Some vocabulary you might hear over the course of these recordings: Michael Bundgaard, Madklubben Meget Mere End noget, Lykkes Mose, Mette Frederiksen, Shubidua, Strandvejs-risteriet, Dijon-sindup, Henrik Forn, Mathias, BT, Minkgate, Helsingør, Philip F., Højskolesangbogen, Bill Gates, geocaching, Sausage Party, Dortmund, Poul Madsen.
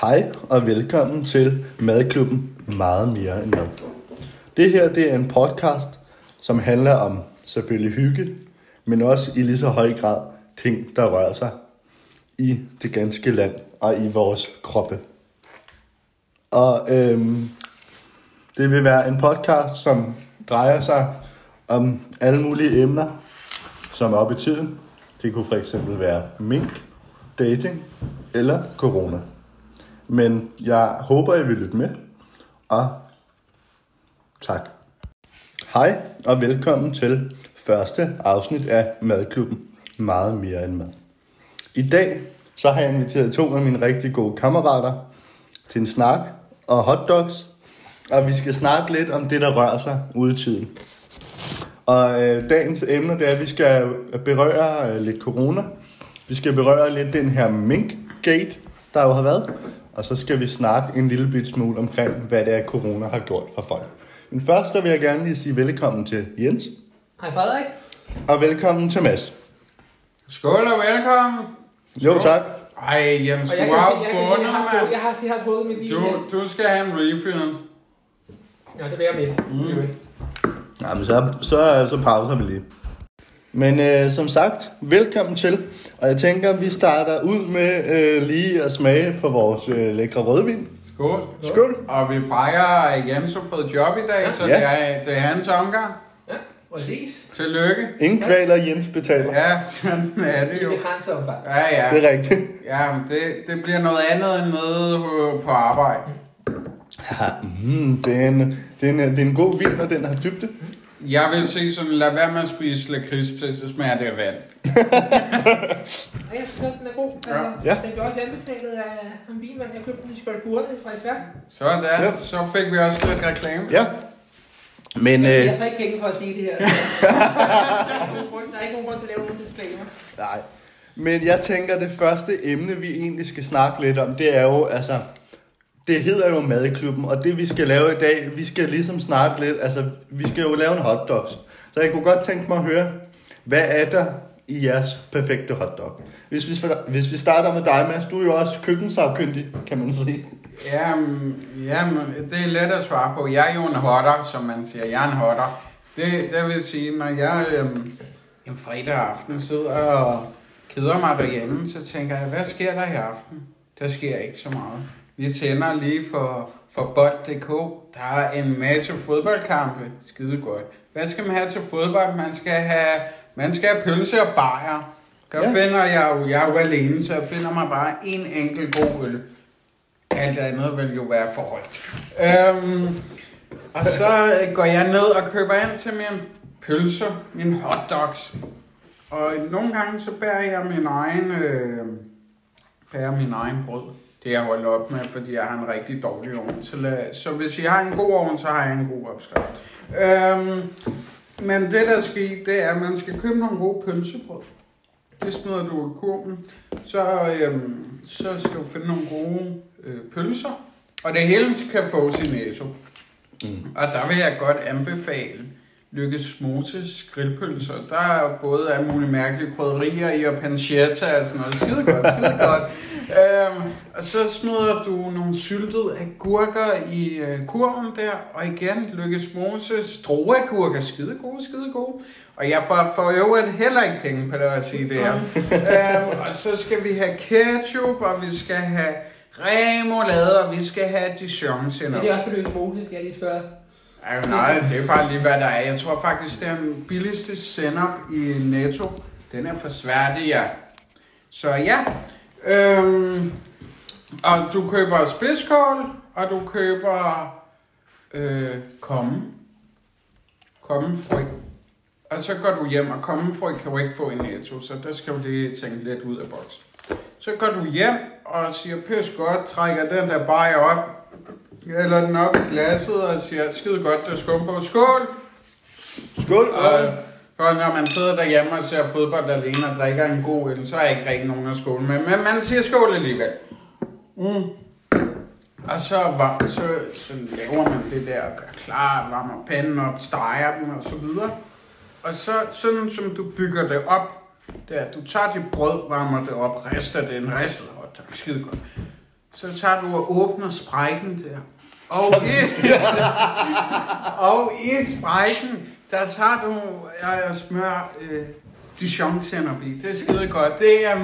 Hej og velkommen til Madklubben Meget Mere End Noget. Det her det er en podcast, som handler om selvfølgelig hygge, men også i lige så høj grad ting, der rører sig i det ganske land og i vores kroppe. Og det vil være en podcast, som drejer sig om alle mulige emner, som er oppe i tiden. Det kunne fx være mink, dating eller corona. Men jeg håber, I vil lytte med, og tak. Hej, og velkommen til første afsnit af Madklubben Meget Mere End Mad. I dag så har jeg inviteret to af mine rigtig gode kammerater til en snak og hotdogs, og vi skal snakke lidt om det, der rører sig ude i tiden. Og dagens emne, det er, at vi skal berøre lidt corona. Vi skal berøre lidt den her Minkgate, der jo har været. Og så skal vi snakke en lille bit smule omkring, hvad det er, corona har gjort for folk. Men først vil jeg gerne lige sige velkommen til Jens. Hej Frederik. Og velkommen til Mads. Skål og velkommen. Skål. Jo tak. Ej, jamen skål mand. Jeg har prøvet mit liv. Du skal have en refill. Ja, det vil jeg med. Jamen så pauser vi lige. Men som sagt, velkommen til. Og jeg tænker, vi starter ud med lige at smage på vores lækre rødvin. Skål. Skål. Og vi fejrer Jens har fået job i dag, ja. Så det er hans omgang. Ja, præcis. Tillykke. Ingen kvaler, Jens betaler. Ja, sådan er det jo. Det er grænseomfang. Ja, ja. Det er rigtigt. Ja, men det bliver noget andet end møde på arbejde. Ja, det er en god vin, og den har dybde. Jeg vil sige sådan, lad være med at spise lakrids til, så smager det af vand. Jeg synes også, den er god. Ja. Den blev også anbefalet af en vinmand, jeg købte den i Skjoldburne fra Sverige. Sådan der. Ja. Så fik vi også lidt reklame. Ja. Men, jeg får ikke penge for at sige det her. Der er ikke nogen grund til at lave nogen disclaimer. Nej. Men jeg tænker, det første emne, vi egentlig skal snakke lidt om, det er jo, altså... Det hedder jo Madklubben, og det vi skal lave i dag, vi skal ligesom snakke lidt, altså vi skal jo lave en hotdogs. Så jeg kunne godt tænke mig at høre, hvad er der i jeres perfekte hotdog? Hvis vi starter med dig, Mads, du er jo også køkkensagkyndig, kan man sige. Jamen, det er let at svare på. Jeg er jo en hotter, som man siger. Jeg er en hotter. Det vil sige, når jeg en fredag aften sidder og keder mig derhjemme, så tænker jeg, hvad sker der i aften? Der sker ikke så meget. Vi tænder lige for bot.dk. Der er en masse fodboldkampe. Skide godt. Hvad skal man have til fodbold? Man skal have pølse og bajer. Finder jeg jo alene, så jeg finder mig bare en enkelt god øl. Alt andet vil jo være for højt. Og så går jeg ned og køber ind til min pølse, min hotdogs. Og nogle gange så bærer jeg min egen brød. Det jeg holder op med, fordi jeg har en rigtig dårlig ovn. Så hvis jeg har en god ovn, så har jeg en god opskrift. Men det der sker, det er, at man skal købe nogle gode pølsebrød. Det smider du i kurven. Så skal du finde nogle gode pølser. Og det hele kan få sin næso. Og der vil jeg godt anbefale Lykkes Moses grillpølser. Der er både alle mulige mærkelige krydderier i, og pancetta og sådan noget. Skide godt. Og så smider du nogle syltede agurker i kurven der, og igen Lykkes Mose stroagurker, skide gode. Og jeg får jo heller ikke penge på det at sige det her. Og så skal vi have ketchup, og vi skal have remoulade, og vi skal have Dijon-sindup. Det er også på Lykkes Mose, skal jeg lige spørge. Nej, det er bare lige, hvad der er. Jeg tror faktisk, det er den billigste sennep i Netto. Den er for sværdig, ja. Så ja. Og du køber spidskål, og du køber kommefrø. Og så går du hjem, og kommefrø kan du ikke få i Netto, så der skal du lige tænke lidt ud af boksen. Så går du hjem og siger, pis godt, trækker den der bajer op. Jeg hælder den op i glasset og siger, skide godt, der er skum på. Skål! Skål! Og når man sidder derhjemme og ser fodbold alene og drikker en god øl, så er ikke rigtig nogen at skåle med. Men man siger skål alligevel. Og så laver man det der og gør klar, varmer panden op, steger den og så videre. Og så sådan som du bygger det op, der, du tager dit brød, varmer det op, rister det en ristet hotdog, skide godt. så tager du og åbner sprækken der. Og i sprækken, der tager du og smører Dijon-sindup i. Det er skide godt. Det er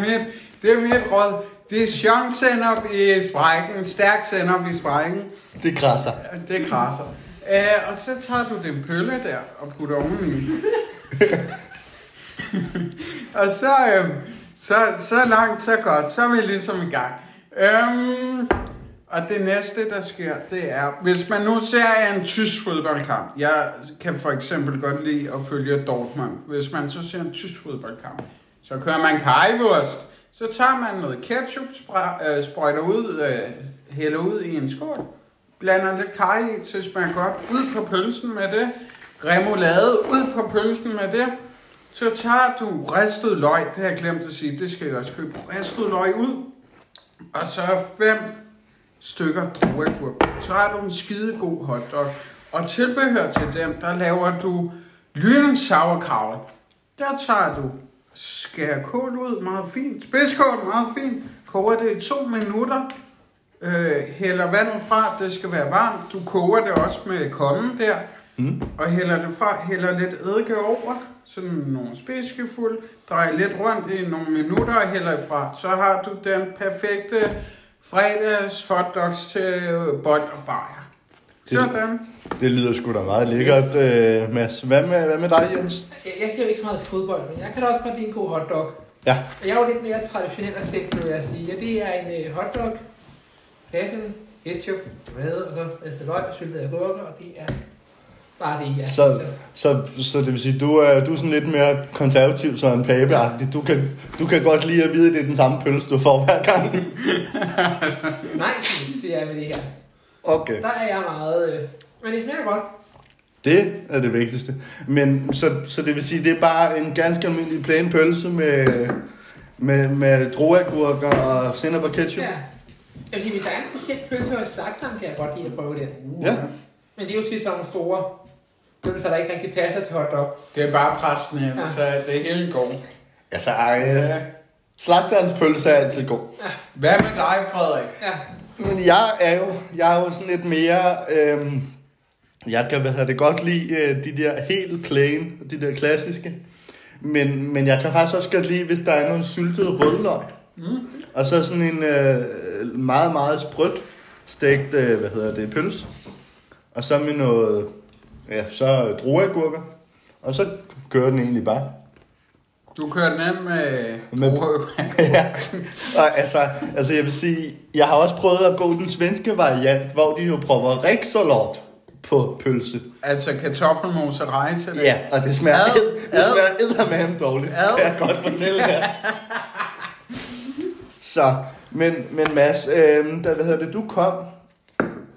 mit råd. Dijon-sindup i sprækken. Stærk sindup i sprækken. Det krasser. Det krasser. Og så tager du den pølle der og putter oveni. Og så langt, så godt. Så er vi ligesom i gang. Og det næste, der sker, det er... Hvis man nu ser en tysk fodboldkamp... Jeg kan for eksempel godt lide at følge Dortmund. Hvis man så ser en tysk fodboldkamp, så kører man kajvurst. Så tager man noget ketchup, sprøjter ud, hælder ud i en skål. Blander lidt kaj i, så smager godt. Ud på pølsen med det. Remoulade ud på pølsen med det. Så tager du ristet løg. Det har jeg glemt at sige. Det skal jeg også købe. Ristet løg ud. Og så 5 stykker druekurv. Så har du en skide god hotdog. Og tilbehør til dem, der laver du lynens sauerkraut. Der tager du skærer kål ud meget fint. Spidskål meget fint. Koger det i 2 minutter. Hælder vandet fra. Det skal være varmt. Du koger det også med kommen der. Og hælder det fra. Hælder lidt eddike over. Sådan nogle spidskefulde. Drej lidt rundt i nogle minutter og hælder fra. Så har du den perfekte fredags hotdogs til bold og bajer. Sådan. Det lyder sgu da meget lækkert, Mads. Hvad med dig, Jens? Jeg ser jo ikke så meget fodbold, men jeg kan da også godt lide en god hotdog. Ja. Og jeg er jo lidt mere traditionel og sæt, vil jeg sige. Ja, det er en hotdog, lassen, ketchup, røde, og så altså løg, syltede agurker, og det er... Bare det, ja. Så det vil sige, du er sådan lidt mere konservativ, så en pape-agtig. Du kan godt lide at vide, at det er den samme pølse, du får hver gang. Nej, det er med det her. Okay. Der er jeg meget... men det smager godt. Det er det vigtigste. Men så det vil sige, det er bare en ganske almindelig plain pølse med drueagurker og sennep og ketchup. Ja. Jeg vil sige, hvis der er en projektpølse og et slagtang, kan jeg godt lide at prøve det. Ja. Men det er jo tit sådan store pølser, der ikke rigtig passer til hotdog. Det er bare præsten hjemme, ja. Så det er helt godt. Altså, slagterens pølse er altid god. Ja. Hvad med dig, Frederik? Ja. Men jeg er jo sådan lidt mere... jeg kan godt lide de der helt plain, de der klassiske. Men jeg kan faktisk også godt lide, hvis der er nogle syltede rødløg. Og så sådan en meget, meget sprødt stegt pølse. Og så med noget, så drueagurker. Og så kører den egentlig bare. Du kører den af med ja. Og altså jeg vil sige, jeg har også prøvet at gå den svenske variant, hvor de jo prøver riksolort på pølse. Altså kartoffelmos og rejse. Ja, og det smager eddermame dårligt. Det kan jeg godt fortælle her. Så, men Mads, da du kom...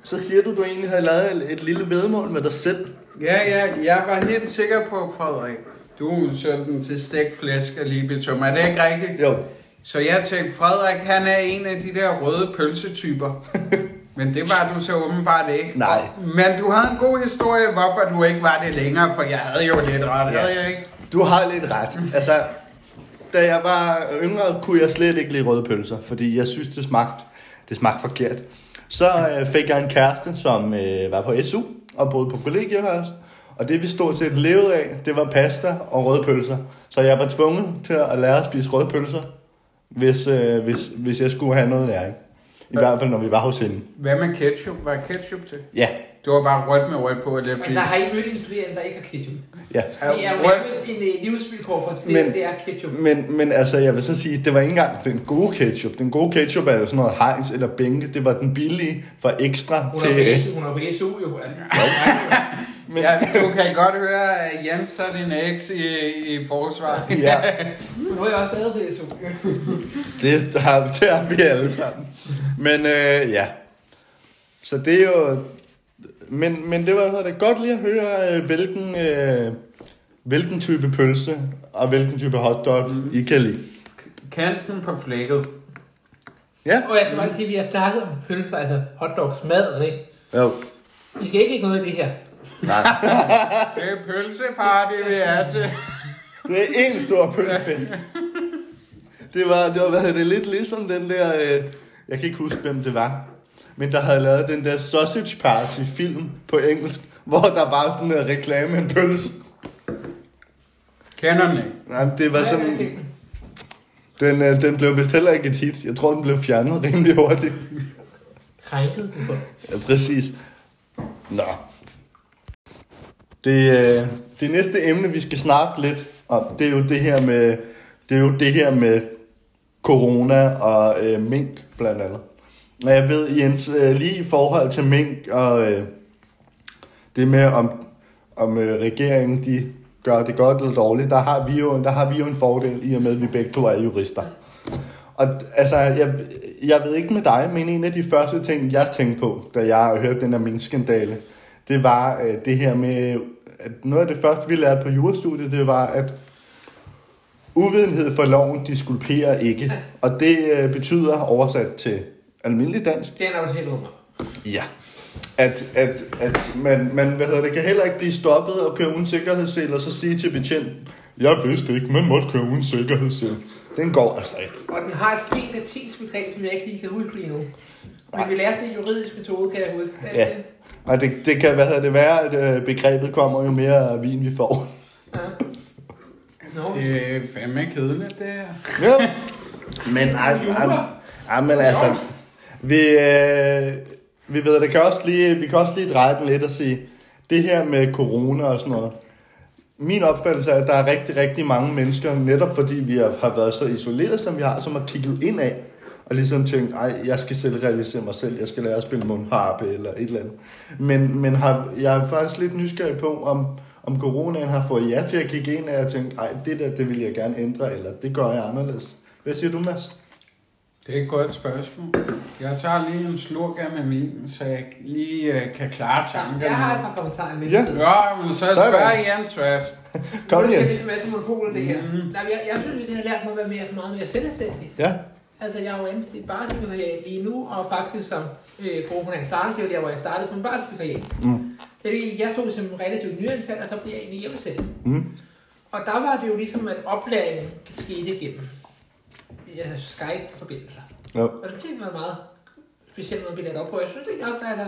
Så siger du egentlig havde lavet et lille væddemål med dig selv. Ja, jeg var helt sikker på, Frederik. Du søgte den til stegt flæsk og libitum. Er det ikke rigtigt? Jo. Så jeg tænkte, Frederik, han er en af de der røde pølsetyper. Men det var du så åbenbart ikke. Nej. Men du havde en god historie, hvorfor du ikke var det længere, for jeg havde jo lidt ret. Ja. Havde jeg ikke? Du har lidt ret. Altså, da jeg var yngre, kunne jeg slet ikke lide røde pølser, fordi jeg synes, det smagte forkert. Så fik jeg en kæreste, som var på SU og boede på kollegieværelse. Og det vi stort set levede af, det var pasta og rødpølser. Så jeg var tvunget til at lære at spise rødpølser, hvis jeg skulle have noget læring. I hvert fald når vi var hos hende. Hvad med ketchup? Var ketchup til? Ja. Det var bare rødt med rødt på. Og det er altså har I mødt en studerende, der ikke har ketchup? Ja. Det er jo en livsvilkår for studerende, det er ketchup. Men altså, jeg vil så sige, det var ikke engang den gode ketchup. Den gode ketchup er jo sådan noget Heinz eller Bænke. Det var den billige for ekstra til... Hun har på SU jo. Men... Ja, du kan godt høre, at Jens er din eks i forsvar. Ja. Nu er jeg også bedre til SU. Det har vi alle sammen. Men ja. Så det er jo... Men det var godt lige at høre, hvilken type pølse og hvilken type hotdog I kan lide. Kanten på flækket. Ja. Og jeg skal bare sige, at vi har snakket om pølser, altså hotdogs mad, ikke? Jo. I skal ikke noget af det her. Nej. Det er pølseparty, vi er til. Det er en stor pølsefest. Det var lidt ligesom den der... Jeg kan ikke huske, hvem det var. Men der havde lavet den der Sausage Party film på engelsk, hvor der bare sådan en reklame med en pølse. Kender den ikke? Nej, det var sådan... Den blev vist heller ikke et hit. Jeg tror, den blev fjernet rimelig hurtigt. Krænket den på. Ja, præcis. Nå. Det næste emne, vi skal snakke lidt om, det er jo det her med, corona og mink, blandt andet. Og jeg ved, Jens, lige i forhold til mink og det med, om regeringen, de gør det godt eller dårligt, der har vi jo en fordel i og med, at vi begge to er jurister. Og altså, jeg ved ikke med dig, men en af de første ting, jeg tænkte på, da jeg hørte den her minkskandale, det var det her med, at noget af det første, vi lærte på jurastudiet, det var, at uvidenhed for loven diskulperer ikke. Og det betyder, oversat til almindelig dansk... Det er nok helt under. Ja. At man kan heller ikke blive stoppet og køre uden sikkerhedssel, og så sige til betjenten, jeg vidste ikke, man måtte køre uden sikkerhedssel. Den går altså ikke. Og den har et fint atingsbegreb, som jeg ikke lige kan huske lige nu. Men vi lærte den juridiske metode, kan jeg huske. Ja. Og det kan være, at begrebet kommer, jo mere vin vi får. Ja. No. Det er fandme kedeligt, det her. Ja. Men altså... Vi ved, det kan også lige, vi kan også lige dreje den lidt og sige, det her med corona og sådan noget. Min opfattelse er, at der er rigtig, rigtig mange mennesker, netop fordi vi har været så isoleret, som vi har, som har kigget indad, og ligesom tænkt, ej, jeg skal selv realisere mig selv, jeg skal lære at spille mundharpe eller et eller andet. Men jeg er faktisk lidt nysgerrig på, om coronaen har fået jer til at kigge indad og tænke, ej, det der, det vil jeg gerne ændre, eller det gør jeg anderledes. Hvad siger du, Mads? Det er et godt spørgsmål. Jeg tager lige en slurk af med min, så jeg lige kan klare tankerne. Jeg har et par kommentarer med. Ja, men så spørg Jens først. Kom, Jens. Det er en masse monopolen, det her. Nej, jeg synes, at jeg har lært mig at være meget mere selvstændig. Ja. Altså, jeg er jo ansat barselsvikariat lige nu, og faktisk som coronaen startede, det var der, hvor jeg startede på en barselsvikariat. Jeg så det som relativt nyansat, og så blev jeg egentlig hjemmesendt. Og der var det jo ligesom, at oplæringen skete igennem. Altså Skype-forbindelser. Ja. Og det synes jeg meget specielt, når man bliver lagt op på. Jeg synes det også, at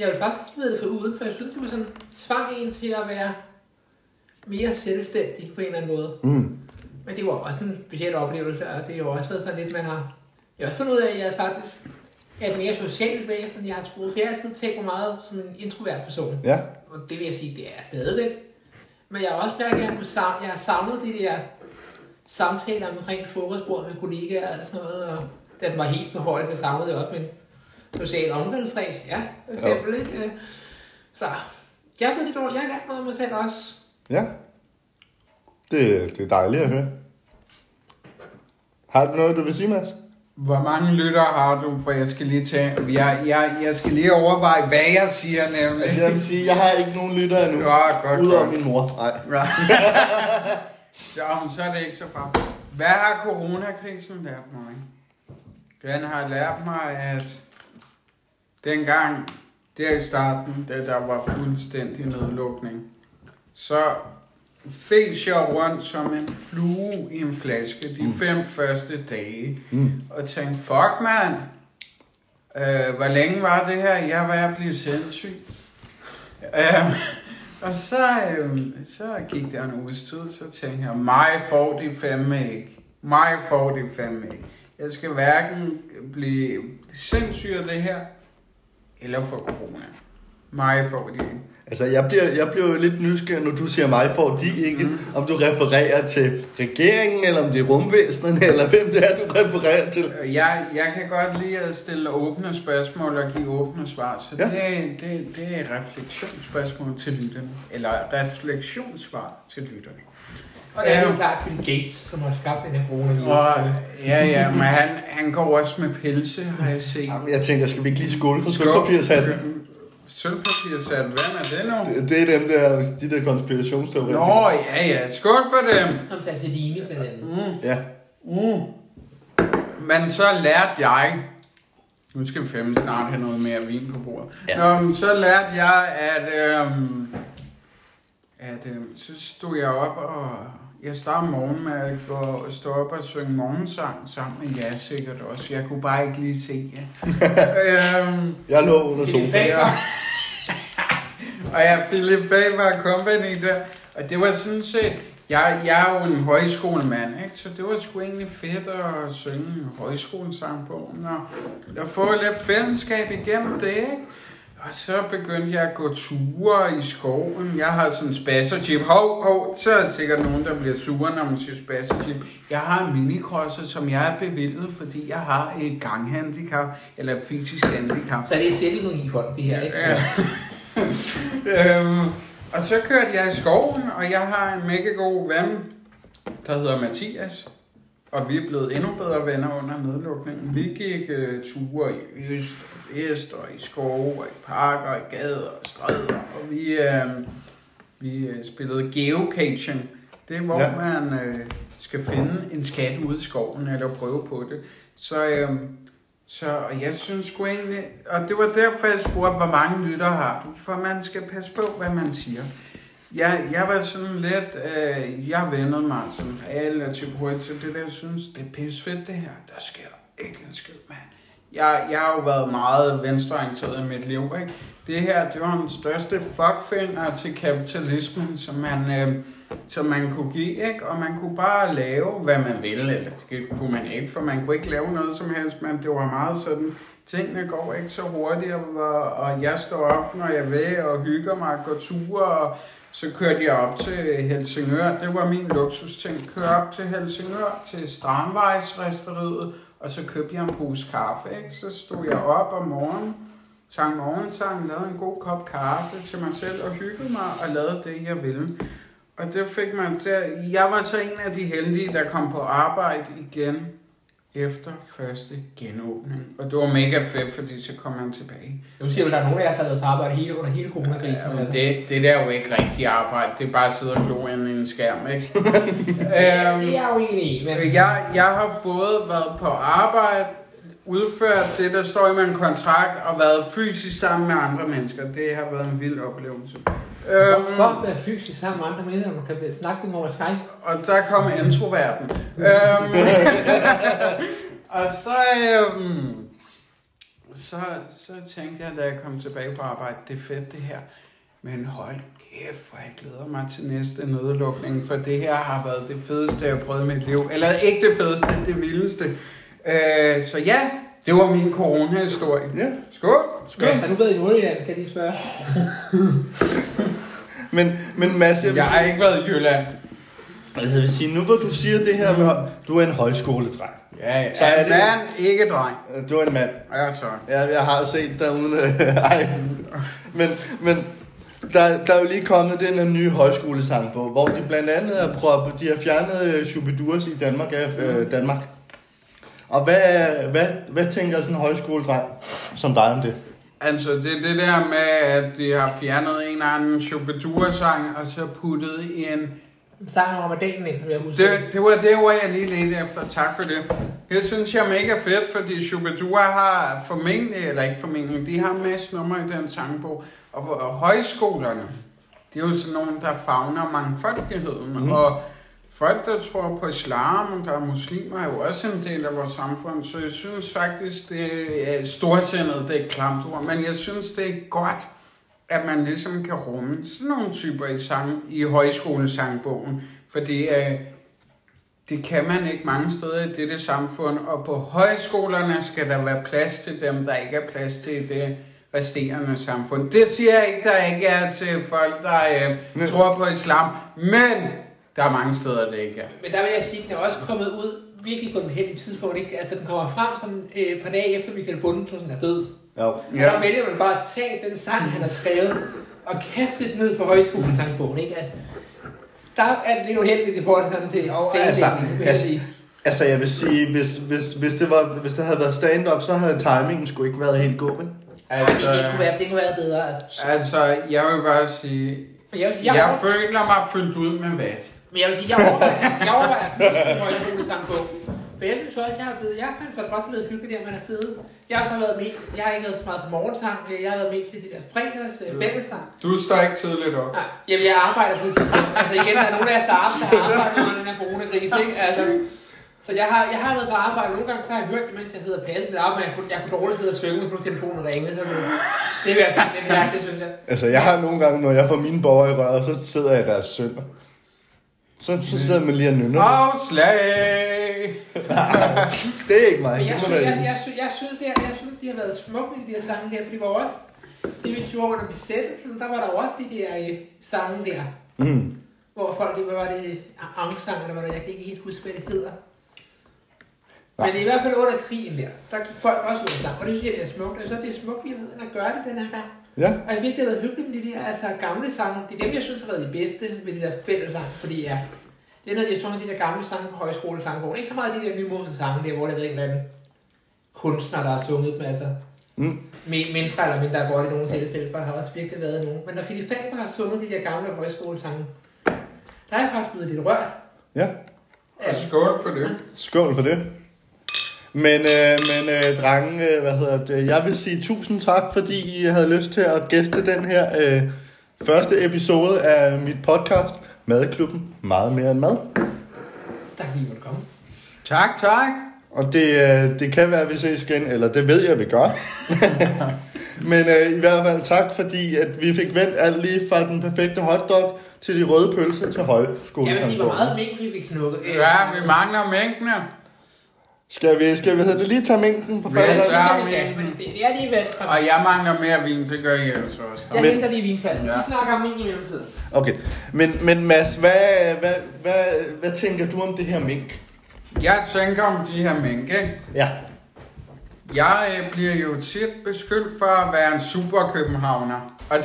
jeg vil faktisk ikke vide det for uden, for jeg synes, det var sådan tvang en til at være mere selvstændig på en eller anden måde. Men det var også en speciel oplevelse, og det har jo også været sådan lidt, man har... Jeg har også fundet ud af, at jeg faktisk er et mere socialt væsen. Jeg har troet, for jeg altid tænker meget som en introvert person. Ja. Og det vil jeg sige, det er stadigvæk. Men jeg har også mærket, at jeg har savnet de der... samtaler omkring frokostbord med kollegaer eller sådan noget, og da den var helt på højde, så savnede jeg også min sociale omgangsregel, ja, for eksempel, ikke? Så, jeg har lært noget af mig selv også. Ja, det er dejligt at høre. Har du noget, du vil sige, Mads? Hvor mange lyttere har du, for jeg skal lige jeg skal lige overveje, hvad jeg siger nemlig. Altså, jeg vil sige, jeg har ikke nogen lyttere endnu, udover min mor. Nej. Så er det ikke så farligt. Hvad har coronakrisen lært mig? Den har lært mig, at dengang, der i starten, da der var fuldstændig nedlukning, så fæs jeg rundt som en flue i en flaske de 5 første dage, og tænkte, fuck mand, hvor længe var det her? Jeg var ved at blive sindssyg. Og så gik der en uges tid, så tænkte jeg, mig får det fandme ikke. Jeg skal hverken blive sindssyg af det her, eller få corona. Mig får det ikke. Altså, jeg bliver jo lidt nysgerrig, når du siger, mig får de ikke. Om du refererer til regeringen, eller om det er rumvæsenerne, eller hvem det er, du refererer til. Jeg kan godt lide at stille åbne spørgsmål og give åbne svar, så det er refleksionsspørgsmål til lytterne. Eller refleksionssvar til lytterne. Og det er jo klart Bill Gates, som har skabt den her corona. Ja, men han går også med pelse, har jeg set. Jamen, jeg tænker, skal vi ikke lige skåle for sølvpapirshatten? Sølvpapirshat, hvad er det nu? Det er dem der, de der konspirationsteorier. Nå, ja, skål for dem. Som tager til dine blandt andet. Ja. Men så lærte jeg, nu skal vi fandme snart have noget mere vin på bordet. Ja. Så lærte jeg, at så stod jeg op og Jeg starter morgen med at gå og stå op og synge morgensang sammen med jer sikkert også. Jeg kunne bare ikke lige se jer. Jeg lå under sofaen. Og jeg Philip F. var company der. Og det var sådan set... Jeg er jo en højskolemand, ikke? Så det var sgu egentlig fedt at synge en højskolesangbogen og få lidt fællesskab igennem det, ikke? Og så begyndte jeg at gå ture i skoven. Jeg har sådan en spasserchip. Så er der sikkert nogen, der bliver sure, når man siger spasserchip. Jeg har en minikrosser, som jeg er bevildet, fordi jeg har et ganghandicap, eller et fysisk handicap. Så det er selvignolige folk, det her, ikke? Ja. Og så kørte jeg i skoven, og jeg har en mega god ven, der hedder Mathias. Og vi er blevet endnu bedre venner under nedlukningen. Vi gik ture i øst og vest, og i skove, og i parker, og i gader og stræder. Og vi spillede geocaching. Det er, hvor man skal finde en skat ude i skoven, eller prøve på det. Så jeg synes sgu egentlig... Og det var derfor, jeg spurgte, hvor mange lytter har du? For man skal passe på, hvad man siger. Jeg var sådan lidt... jeg vendede mig sådan relativt hurtigt til det der. Jeg synes, det er pissefedt det her. Der sker ikke en skid, mand. Jeg har jo været meget venstreorienteret i mit liv, ikke? Det her, det var den største fuckfinger til kapitalismen, som man kunne give, ikke? Og man kunne bare lave, hvad man ville, eller det kunne man ikke, for man kunne ikke lave noget som helst, men det var meget sådan, tingene går ikke så hurtigt, og jeg står op, når jeg vil, og hygger mig, går ture, og så kørte jeg op til Helsingør, det var min luksusting, kørte op til Helsingør, til Strandvejs-risteriet, og så købte jeg en pose kaffe, ikke? Så stod jeg op om morgenen, sang morgensangen, lavede en god kop kaffe til mig selv og hyggede mig og lavede det, jeg ville. Og det fik mig til at... Jeg var så en af de heldige, der kom på arbejde igen efter første genåbning. Og det var mega fedt, fordi så kom man tilbage. Nu siger du, der er nogen af jer, der har været på arbejde under hele coronakrisen. Ja, det der er jo ikke rigtig arbejde. Det er bare at sidde og glo ind i en skærm, ikke? Det er jo egentlig... Men... Jeg har både været på arbejde, udført det, der står i min kontrakt, og været fysisk sammen med andre mennesker. Det har været en vild oplevelse. Hvorfor være fysisk sammen med andre mennesker, når man kan snakke dem over Skype? Og der kom introverten. Og så, så tænkte jeg, da jeg kom tilbage på arbejde, det er fedt det her. Men hold kæft, hvor jeg glæder mig til næste nedlukning, for det her har været det fedeste, jeg prøvede i mit liv. Eller ikke det fedeste, det vildeste. Så ja, det var min corona-historie. Ja. Skål! Skål! Ja, så nu ved I noget, kan de spørge. men Mads, jeg har ikke været i Jylland. Altså jeg vil sige, nu hvor du siger det her med, du er en højskoledreng. Ja. Så er en mand, ikke dreng. Du er en mand. Ja, tak. Ja, jeg har jo set dig uden... Men der er jo lige kommet den her nye højskolesangbog, hvor de blandt andet er proppet, de har fjernet Shubiduas i Danmark Danmark. Og hvad tænker sådan en højskoledreng som dig om det? Altså, det er det der med, at de har fjernet en eller anden Shubidua-sang, og så puttet en... sang om dagen, som jeg husker. Det var det ord, jeg lige ledte efter. Tak for det. Det synes jeg er mega fedt, fordi Shubidua har formentlig, eller ikke formentlig, de har masser nummer i den sangbog. Og højskolerne, det er jo sådan nogle, der favner mangfoldigheden, og... Folk, der tror på islam, og der er muslimer, er jo også en del af vores samfund, så jeg synes faktisk, det er storsindet, det er et klamt ord, men jeg synes, det er godt, at man ligesom kan rumme sådan nogle typer i højskolesangbogen, fordi det kan man ikke mange steder i dette samfund, og på højskolerne skal der være plads til dem, der ikke er plads til det resterende samfund. Det siger jeg ikke, der ikke er til folk, der tror på islam, men... Der er mange steder, det ikke er. Men der vil jeg sige, at den er også kommet ud virkelig på den heldige tidspunkt, ikke? Altså, den kommer frem sådan et par dage efter, Michael Bundgaard er død. Jo. Og der vælger man bare at tage den sang, han har skrevet, og kaste det ned på højskolesangbogen, ikke? At der er det lidt uheldigt i forhold til overlægningen, vil jeg sige. Altså, jeg vil sige, hvis det havde været stand-up, så havde timingen sgu ikke været helt god, men... Altså, det kunne være bedre, altså. Altså, jeg vil bare sige... Jeg føler mig fyldt ud med vat. Men jeg vil sige, jeg overvejer at få en højskole sammen på. For jeg synes også, jeg har fandt godt med at hygge der, man har siddet Jeg har så været mest, jeg har ikke været så meget til morgensang, jeg har været mest til de der fredags fællessang. Du står ikke tidligt op. Nej, jamen jeg arbejder på tidspunkt. Altså igen, der er nogle af jer, der arbejder med den her coronakrise, ikke? Altså, så jeg har været på arbejde, nogle gange så har jeg hørt det, mens jeg sidder og passer mit arbejde, men jeg kunne dårligt sidde og svømme, hvis nu telefonen ringede. Så det er altså lidt mærkeligt, synes jeg. Altså jeg har nogle gange, når jeg får mine borgere i røret, så sidder jeg i deres sønder. Så sidder man lige og nynner. Det er ikke mig. Jeg synes, de har været smukke i de her sange der, fordi var også, det vi gjorde under besættelsen, der var der også de der sange der, hvor folk, hvad var det, angstsange, eller hvad der, jeg kan ikke helt huske, hvad det hedder. Nej. Men i hvert fald under krigen der gik folk også ud af sang, og det synes jeg, det er smukt, og jeg synes, det er smukt, at jeg gør det den her gang. Ja. Og jeg virkelig har været hyggeligt med de der altså, gamle sange. Det er dem, jeg synes har været de bedste med de der fællesang, fordi ja, det er noget, jeg sunget de der gamle sange på højskolesangbogen. Ikke så meget de der nymodens sange, der, hvor der er en eller anden kunstner, der har sunget dem, altså. Mindre eller mindre er godt i nogle tilfælde, for der har også virkelig været nogen. Men når Philip F. har sunget de der gamle højskolesange, der er jeg faktisk blevet lidt rørt. Ja, og skål for det. Ja. Skål for det. Men drenge, hvad hedder det? Jeg vil sige tusind tak, fordi I havde lyst til at gæste den her første episode af mit podcast, Madklubben Meget Mere End Mad. Tak, I måtte komme. Tak. Og det kan være, at vi ses igen, eller det ved jeg, vi gør. Men i hvert fald tak, fordi at vi fik vendt alt lige fra den perfekte hotdog til de røde pølser til højskole. Jeg vil sige, hvor meget mængde vi knugget. Ja, vi mangler mængdene. Skal vi lige tage mængden på færdig? Det er lige vel. Og jeg mangler mere vin, det gør I altså også. Jeg henter lige vinfalsen. Ja. Vi snakker om mink i mellemtiden. Okay, men Mads, hvad tænker du om det her mink? Jeg tænker om de her mink, ikke? Ja. Jeg bliver jo tit beskyldt for at være en superkøbenhavner. Og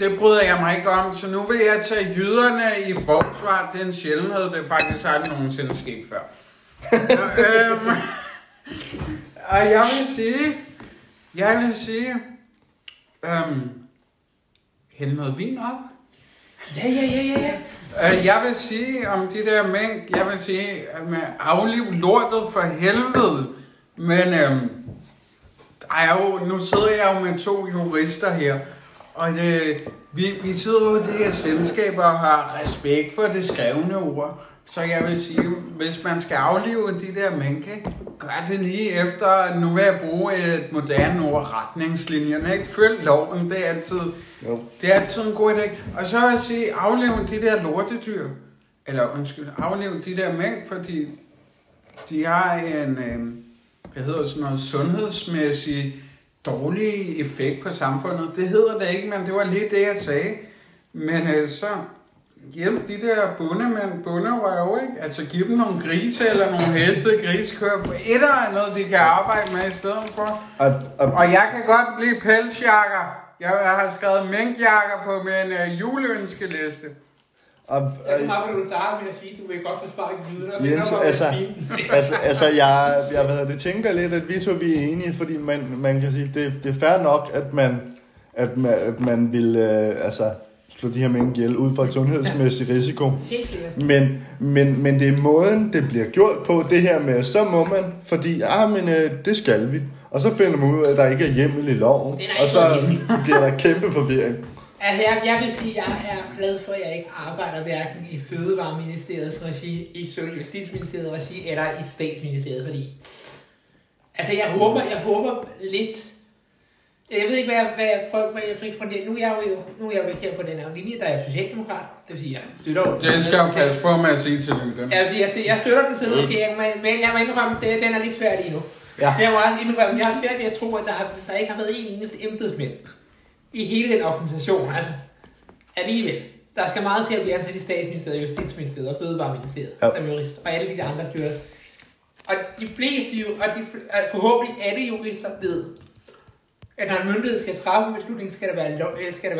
det bryder jeg mig ikke om. Så nu vil jeg tage jyderne i forsvar. Det er en sjældenhed, det faktisk aldrig nogensinde sket før. Og jeg vil sige, hælde noget vin op. Ja. Jeg vil sige om de der mængd, jeg vil sige, afliv lortet for helvede. Men nu sidder jeg jo med to jurister her, og vi sidder jo i det her selskab og har respekt for det skrevne ord. Så jeg vil sige, hvis man skal aflive de der mink, gør det lige efter, nu vil jeg bruge et moderne ord, retningslinjerne, ikke? Følg loven, det er altid, jo. Det er altid en god idé. Og så vil jeg sige, aflive de der lortedyr, aflive de der mink, fordi de har en, sådan noget sundhedsmæssig dårlig effekt på samfundet. Det hedder det ikke, men det var lige det, jeg sagde. Men så... Hjælp de der bunderøve, ikke? Altså giv dem nogle grise eller nogle heste, grisekøer på et eller noget, de kan arbejde med i stedet for. Og jeg kan godt blive pelsjakker. Jeg har skrevet minkjakker på min juleønskeliste. Jeg kan bare du starte med at sige, at du vil godt forsvare videre. Jens, altså jeg tænker lidt, at vi er enige, fordi man kan sige, det er fair nok, at man vil, slå de her mængde ihjel ud fra et sundhedsmæssigt risiko. Men det er måden, det bliver gjort på, det her med, så må man, fordi, det skal vi. Og så finder man ud af, at der ikke er hjemmel i loven, og så bliver der kæmpe forvirring. Altså, jeg vil sige, at jeg er glad for, at jeg ikke arbejder hverken i Fødevareministeriets regi, i Justitsministeriets regi, eller i Statsministeriet, fordi... Altså, jeg håber lidt... Jeg ved ikke, hvad jeg fik fra det. Nu er jeg jo ikke her på den her linje, der er socialdemokrat. Det vil sige, jeg støtter den. Det skal jeg passe på med at sige til lytterne. Jeg vil sige, jeg støtter den siden regering, men jeg må indrømme, den er lidt svært endnu. Ja. Jeg må også indrømme, jeg har svært ved at tro, at der ikke har været en eneste embedsmand i hele den organisation. Altså, alligevel. Der skal meget til at blive ansat i Statsministeriet, Justitsministeriet og Fødevareministeriet, som jurist, og alle de andre styrelser. Og de fleste jo, forhåbentlig alle jurister ved, at når en myndighed skal træffe en beslutning, skal der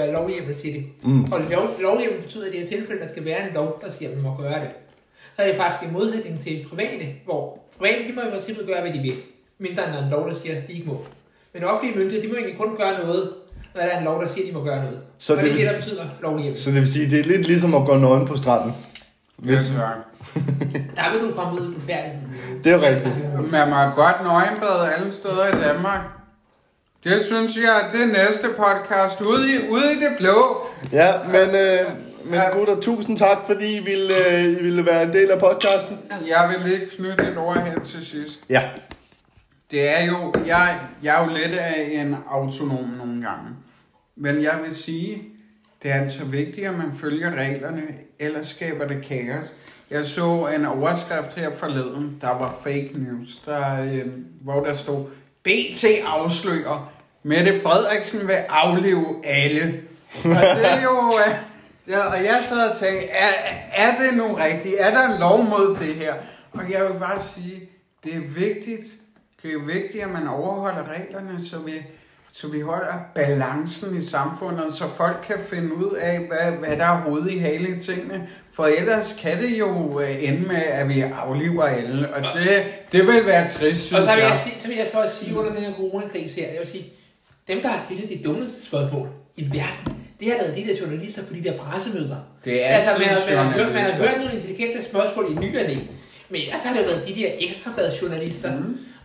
være lovhjemmel til det. Og lovhjemmel betyder, at i det her tilfælde, der skal være en lov, der siger, at man må gøre det. Så er det faktisk en modsætning til private, hvor private, de må i princippet gøre, hvad de vil. Mindre end der er en lov, der siger, at de ikke må. Men offentlige myndigheder, de må egentlig kun gøre noget, når der er en lov, der siger, at de må gøre noget. Så det er det, der betyder lovhjemmel. Så det vil sige, det er lidt ligesom at gå nøgen på stranden. Hvis... Der vil du komme ud i værdighed. Det er rigtigt. Man må godt nøgenbade alle steder i Danmark. Det synes jeg, det næste podcast ude i det blå. Ja, men gutter, tusind tak, fordi I ville være en del af podcasten. Jeg vil ikke knytte et ord her til sidst. Ja. Det er jo, jeg er jo lidt af en autonom nogle gange. Men jeg vil sige, det er altså vigtigt, at man følger reglerne, ellers skaber det kaos. Jeg så en overskrift her forleden, der var fake news, hvor der stod, BT afslører, Mette Frederiksen vil aflive alle. Og det er jo... Ja, og jeg sad og tænkte, er det nu rigtigt? Er der en lov mod det her? Og jeg vil bare sige, det er vigtigt, at man overholder reglerne, så vi holder balancen i samfundet, så folk kan finde ud af, hvad der er hovedet i hale tingene. For ellers kan det jo ende med, at vi afliver alle, og det vil være trist, synes jeg. Og så vil jeg sige, under den her coronakrise her, jeg vil sige, dem der har stillet de dummeste spørgsmål i verden, det har været de der journalister på de der pressemøder. Det er altså, man har hørt nogle intelligente spørgsmål i ny og næ. Men ellers har det været de der ekstrabladet journalister,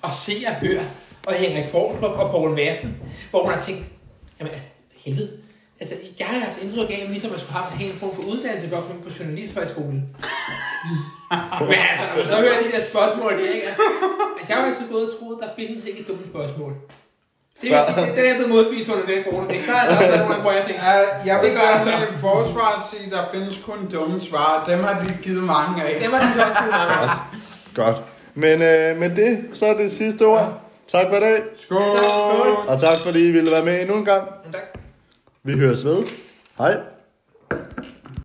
og se og høre, og Henrik Forn og Poul Madsen, hvor man har tænkt, jamen helvede, altså jeg har haft indtryk af, ligesom at skulle have en form for uddannelse for at komme på journalisthøjskolen. Men altså, når man så hører de der spørgsmål, det er ikke, altså jeg har faktisk gået og troet, der findes ikke dumme spørgsmål. Det er den her modbevist under den corona. Det er klart, at der er nogen, hvor jeg tænker. Jeg vil gerne i forsvaret sige, at der findes kun dumme svar. Dem har de givet mange af. Dem har de også givet mange af. Godt. Men med det, så er det sidste ord. Ja. Tak for i dag. Skål. Skål. Og tak fordi I ville være med endnu en gang. Tak. Vi høres ved. Hej.